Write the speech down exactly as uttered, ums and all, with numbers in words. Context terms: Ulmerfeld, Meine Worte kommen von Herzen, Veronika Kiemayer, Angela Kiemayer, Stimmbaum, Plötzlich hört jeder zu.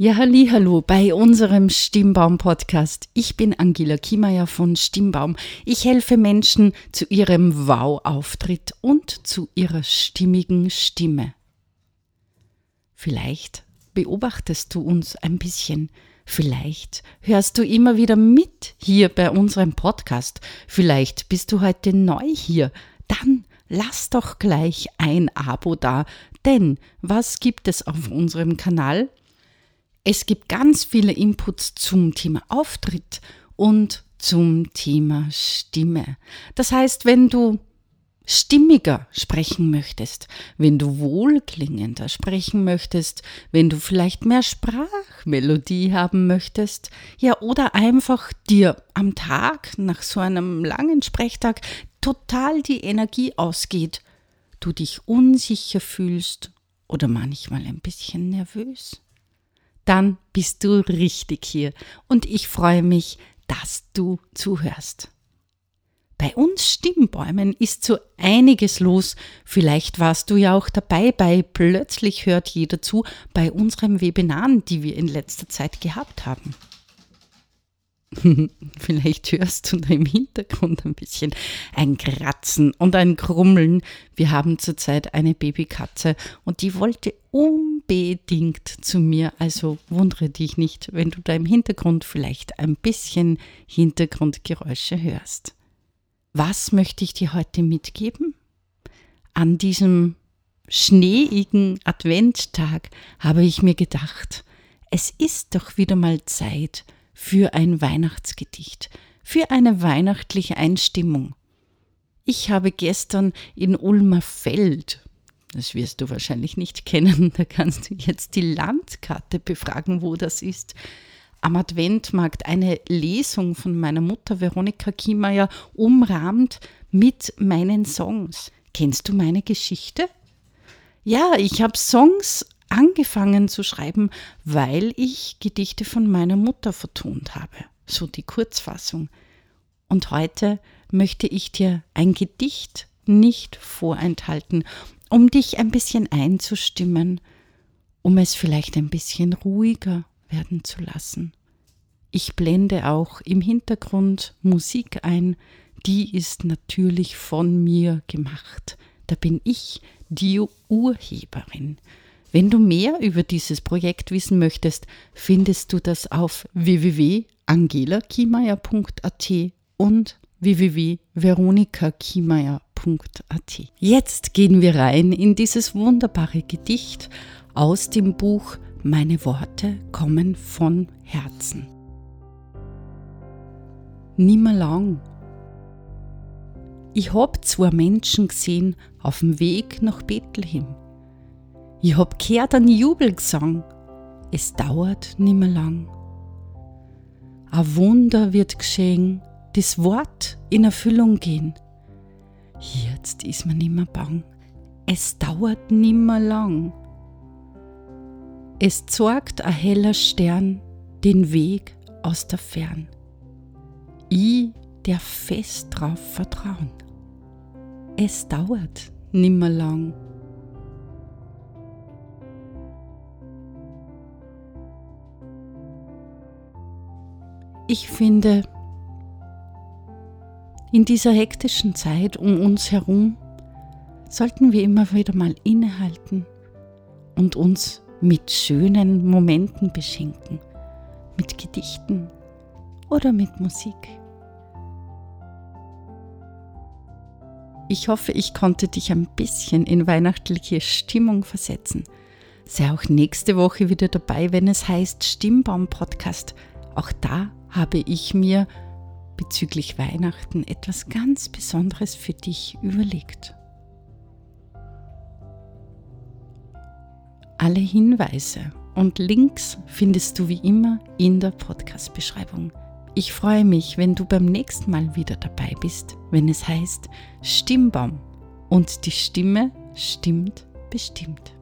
Ja, hallihallo bei unserem Stimmbaum-Podcast. Ich bin Angela Kiemayer von Stimmbaum. Ich helfe Menschen zu ihrem Wow-Auftritt und zu ihrer stimmigen Stimme. Vielleicht beobachtest du uns ein bisschen. Vielleicht hörst du immer wieder mit hier bei unserem Podcast. Vielleicht bist du heute neu hier. Dann lass doch gleich ein Abo da. Denn was gibt es auf unserem Kanal? Es gibt ganz viele Inputs zum Thema Auftritt und zum Thema Stimme. Das heißt, wenn du stimmiger sprechen möchtest, wenn du wohlklingender sprechen möchtest, wenn du vielleicht mehr Sprachmelodie haben möchtest, ja, oder einfach dir am Tag nach so einem langen Sprechtag total die Energie ausgeht, du dich unsicher fühlst oder manchmal ein bisschen nervös. Dann bist du richtig hier und ich freue mich, dass du zuhörst. Bei uns Stimmbäumen ist so einiges los. Vielleicht warst du ja auch dabei bei Plötzlich hört jeder zu, bei unseren Webinaren, die wir in letzter Zeit gehabt haben. Vielleicht hörst du da im Hintergrund ein bisschen ein Kratzen und ein Krummeln. Wir haben zurzeit eine Babykatze und die wollte unbedingt zu mir. Also wundere dich nicht, wenn du da im Hintergrund vielleicht ein bisschen Hintergrundgeräusche hörst. Was möchte ich dir heute mitgeben? An diesem schneeigen Adventstag habe ich mir gedacht, es ist doch wieder mal Zeit für ein Weihnachtsgedicht, für eine weihnachtliche Einstimmung. Ich habe gestern in Ulmerfeld, das wirst du wahrscheinlich nicht kennen, da kannst du jetzt die Landkarte befragen, wo das ist, am Adventmarkt eine Lesung von meiner Mutter Veronika Kiemayer umrahmt mit meinen Songs. Kennst du meine Geschichte? Ja, ich habe Songs angefangen zu schreiben, weil ich Gedichte von meiner Mutter vertont habe. So die Kurzfassung. Und heute möchte ich dir ein Gedicht nicht vorenthalten, um dich ein bisschen einzustimmen, um es vielleicht ein bisschen ruhiger werden zu lassen. Ich blende auch im Hintergrund Musik ein, die ist natürlich von mir gemacht. Da bin ich die Urheberin. Wenn du mehr über dieses Projekt wissen möchtest, findest du das auf w w w punkt angela kiemayer punkt a t und w w w punkt veronika kiemayer punkt a t. Jetzt gehen wir rein in dieses wunderbare Gedicht aus dem Buch Meine Worte kommen von Herzen. Nimmer lang. Ich hab zwei Menschen gesehen auf dem Weg nach Bethlehem. Ich hab gehört einen Jubelgesang, es dauert nimmer lang. Ein Wunder wird geschehen, das Wort in Erfüllung gehen. Jetzt ist mir nimmer bang, es dauert nimmer lang. Es zeigt ein heller Stern den Weg aus der Fern. Ich darf fest drauf vertrauen, es dauert nimmer lang. Ich finde, in dieser hektischen Zeit um uns herum sollten wir immer wieder mal innehalten und uns mit schönen Momenten beschenken, mit Gedichten oder mit Musik. Ich hoffe, ich konnte dich ein bisschen in weihnachtliche Stimmung versetzen. Sei auch nächste Woche wieder dabei, wenn es heißt Stimmbaum-Podcast. Auch da habe ich mir bezüglich Weihnachten etwas ganz Besonderes für dich überlegt. Alle Hinweise und Links findest du wie immer in der Podcast-Beschreibung. Ich freue mich, wenn du beim nächsten Mal wieder dabei bist, wenn es heißt Stimmbaum und die Stimme stimmt bestimmt.